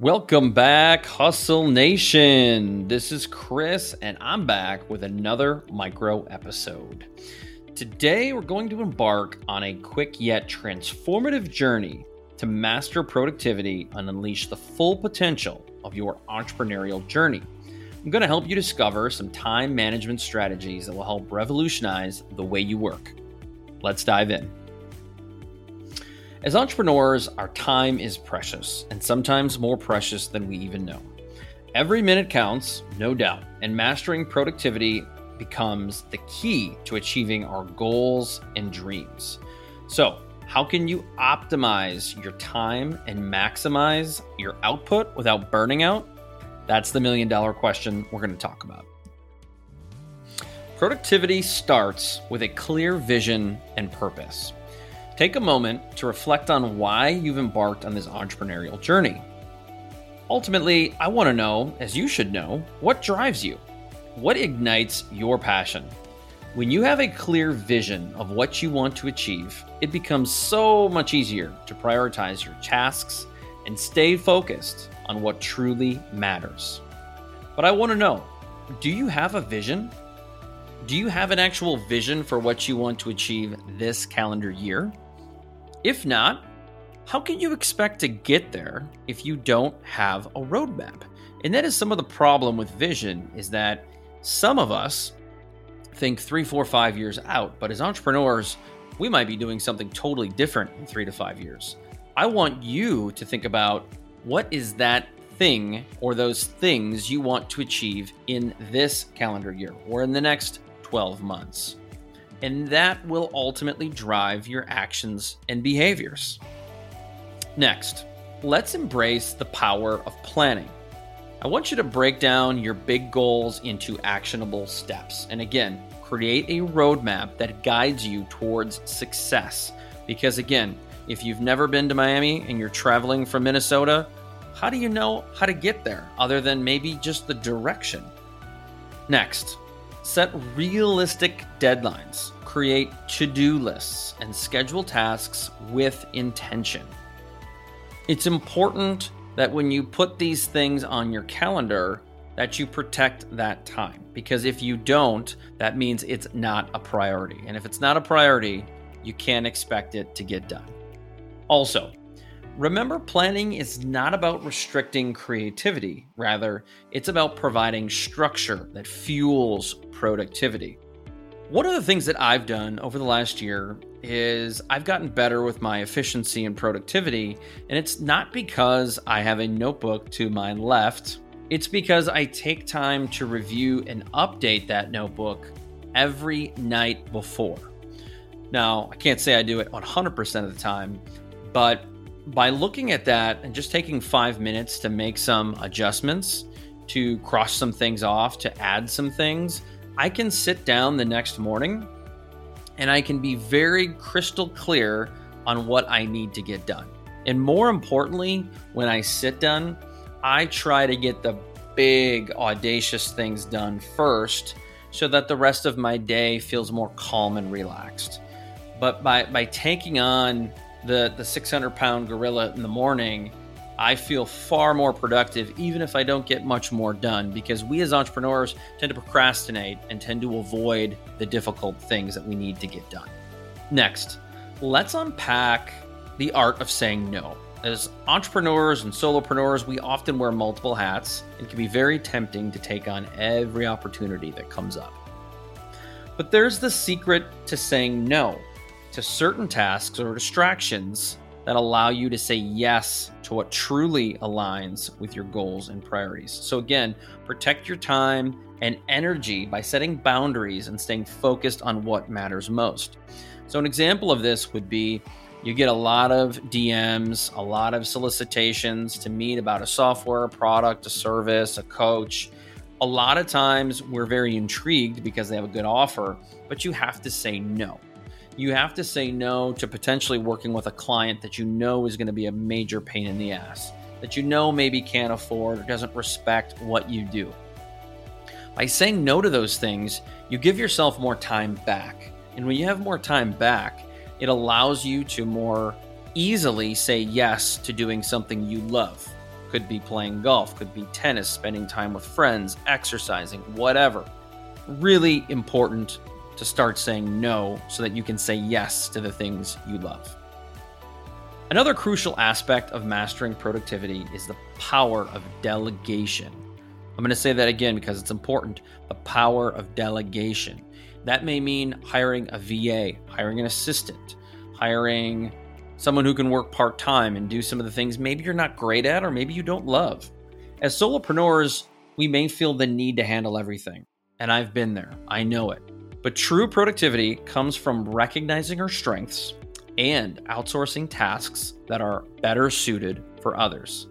Welcome back, Hustle Nation. This is Chris, and I'm back with another micro episode. Today, we're going to embark on a quick yet transformative journey to master productivity and unleash the full potential of your entrepreneurial journey. I'm going to help you discover some time management strategies that will help revolutionize the way you work. Let's dive in. As entrepreneurs, our time is precious, and sometimes more precious than we even know. Every minute counts, no doubt, and mastering productivity becomes the key to achieving our goals and dreams. So, how can you optimize your time and maximize your output without burning out? That's the million-dollar question we're going to talk about. Productivity starts with a clear vision and purpose. Take a moment to reflect on why you've embarked on this entrepreneurial journey. Ultimately, I want to know, as you should know, what drives you? What ignites your passion? When you have a clear vision of what you want to achieve, it becomes so much easier to prioritize your tasks and stay focused on what truly matters. But I want to know, do you have a vision? Do you have an actual vision for what you want to achieve this calendar year? If not, how can you expect to get there if you don't have a roadmap? And that is some of the problem with vision, is that some of us think 3, 4, 5 years out, but as entrepreneurs, we might be doing something totally different in 3 to 5 years. I want you to think about what is that thing or those things you want to achieve in this calendar year or in the next 12 months. And that will ultimately drive your actions and behaviors. Next, let's embrace the power of planning. I want you to break down your big goals into actionable steps. And again, create a roadmap that guides you towards success. Because again, if you've never been to Miami and you're traveling from Minnesota, how do you know how to get there other than maybe just the direction? Next, set realistic deadlines, create to-do lists, and schedule tasks with intention. It's important that when you put these things on your calendar, that you protect that time, because if you don't, that means it's not a priority. And if it's not a priority, you can't expect it to get done. Also, remember, planning is not about restricting creativity. Rather, it's about providing structure that fuels productivity. One of the things that I've done over the last year is I've gotten better with my efficiency and productivity, and it's not because I have a notebook to my left. It's because I take time to review and update that notebook every night before. Now, I can't say I do it 100% of the time, but by looking at that and just taking 5 minutes to make some adjustments, to cross some things off, to add some things, I can sit down the next morning and I can be very crystal clear on what I need to get done. And more importantly, when I sit down, I try to get the big, audacious things done first so that the rest of my day feels more calm and relaxed. But by taking on the 600-pound gorilla in the morning, I feel far more productive, even if I don't get much more done, because we as entrepreneurs tend to procrastinate and tend to avoid the difficult things that we need to get done. Next, let's unpack the art of saying no. As entrepreneurs and solopreneurs, we often wear multiple hats. It can be very tempting to take on every opportunity that comes up. But there's the secret to saying no to certain tasks or distractions that allow you to say yes to what truly aligns with your goals and priorities. So again, protect your time and energy by setting boundaries and staying focused on what matters most. So an example of this would be you get a lot of DMs, a lot of solicitations to meet about a software, a product, a service, a coach. A lot of times we're very intrigued because they have a good offer, but you have to say no. You have to say no to potentially working with a client that you know is going to be a major pain in the ass, that you know maybe can't afford or doesn't respect what you do. By saying no to those things, you give yourself more time back. And when you have more time back, it allows you to more easily say yes to doing something you love. Could be playing golf, could be tennis, spending time with friends, exercising, whatever. Really important to start saying no so that you can say yes to the things you love. Another crucial aspect of mastering productivity is the power of delegation. I'm going to say that again because it's important. The power of delegation. That may mean hiring a VA, hiring an assistant, hiring someone who can work part-time and do some of the things maybe you're not great at or maybe you don't love. As solopreneurs, we may feel the need to handle everything. And I've been there. I know it. But true productivity comes from recognizing our strengths and outsourcing tasks that are better suited for others.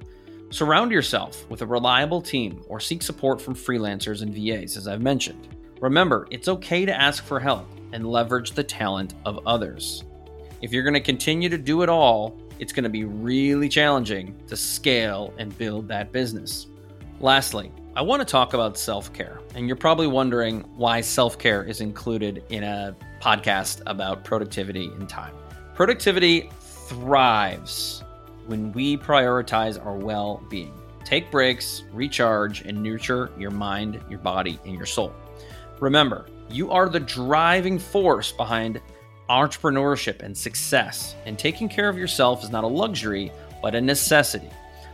Surround yourself with a reliable team or seek support from freelancers and VAs, as I've mentioned. Remember, it's okay to ask for help and leverage the talent of others. If you're going to continue to do it all, it's going to be really challenging to scale and build that business. Lastly, I want to talk about self-care. And you're probably wondering why self-care is included in a podcast about productivity and time. Productivity thrives when we prioritize our well-being. Take breaks, recharge, and nurture your mind, your body, and your soul. Remember, you are the driving force behind entrepreneurship and success, and taking care of yourself is not a luxury, but a necessity.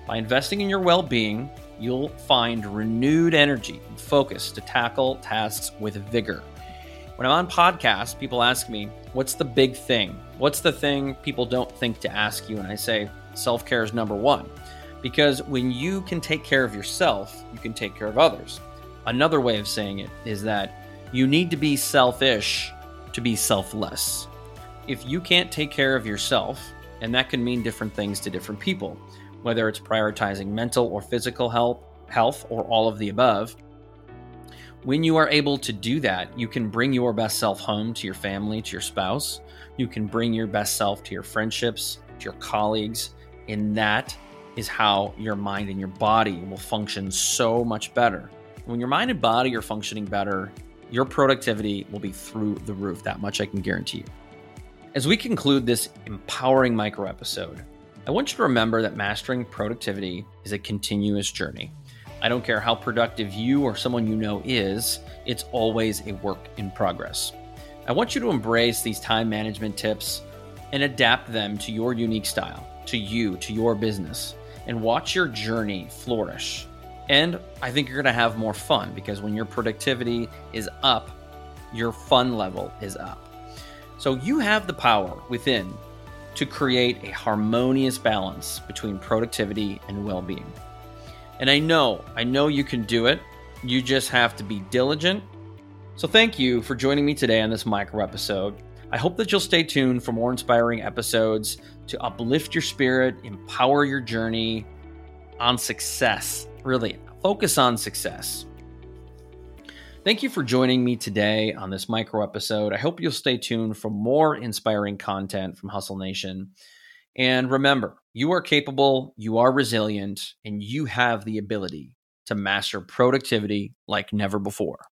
By investing in your well-being, you'll find renewed energy and focus to tackle tasks with vigor. When I'm on podcasts, people ask me, what's the big thing? What's the thing people don't think to ask you? And I say, self-care is number one, because when you can take care of yourself, you can take care of others. Another way of saying it is that you need to be selfish to be selfless. If you can't take care of yourself, and that can mean different things to different people, whether it's prioritizing mental or physical health, or all of the above, when you are able to do that, you can bring your best self home to your family, to your spouse. You can bring your best self to your friendships, to your colleagues, and that is how your mind and your body will function so much better. When your mind and body are functioning better, your productivity will be through the roof. That much I can guarantee you. As we conclude this empowering micro episode, I want you to remember that mastering productivity is a continuous journey. I don't care how productive you or someone you know is, it's always a work in progress. I want you to embrace these time management tips and adapt them to your unique style, to you, to your business, and watch your journey flourish. And I think you're going to have more fun because when your productivity is up, your fun level is up. So you have the power within to create a harmonious balance between productivity and well-being. And I know you can do it. You just have to be diligent. So thank you for joining me today on this micro episode. I hope that you'll stay tuned for more inspiring episodes to uplift your spirit, empower your journey on success. Really, focus on success. Thank you for joining me today on this micro episode. I hope you'll stay tuned for more inspiring content from Hustle Nation. And remember, you are capable, you are resilient, and you have the ability to master productivity like never before.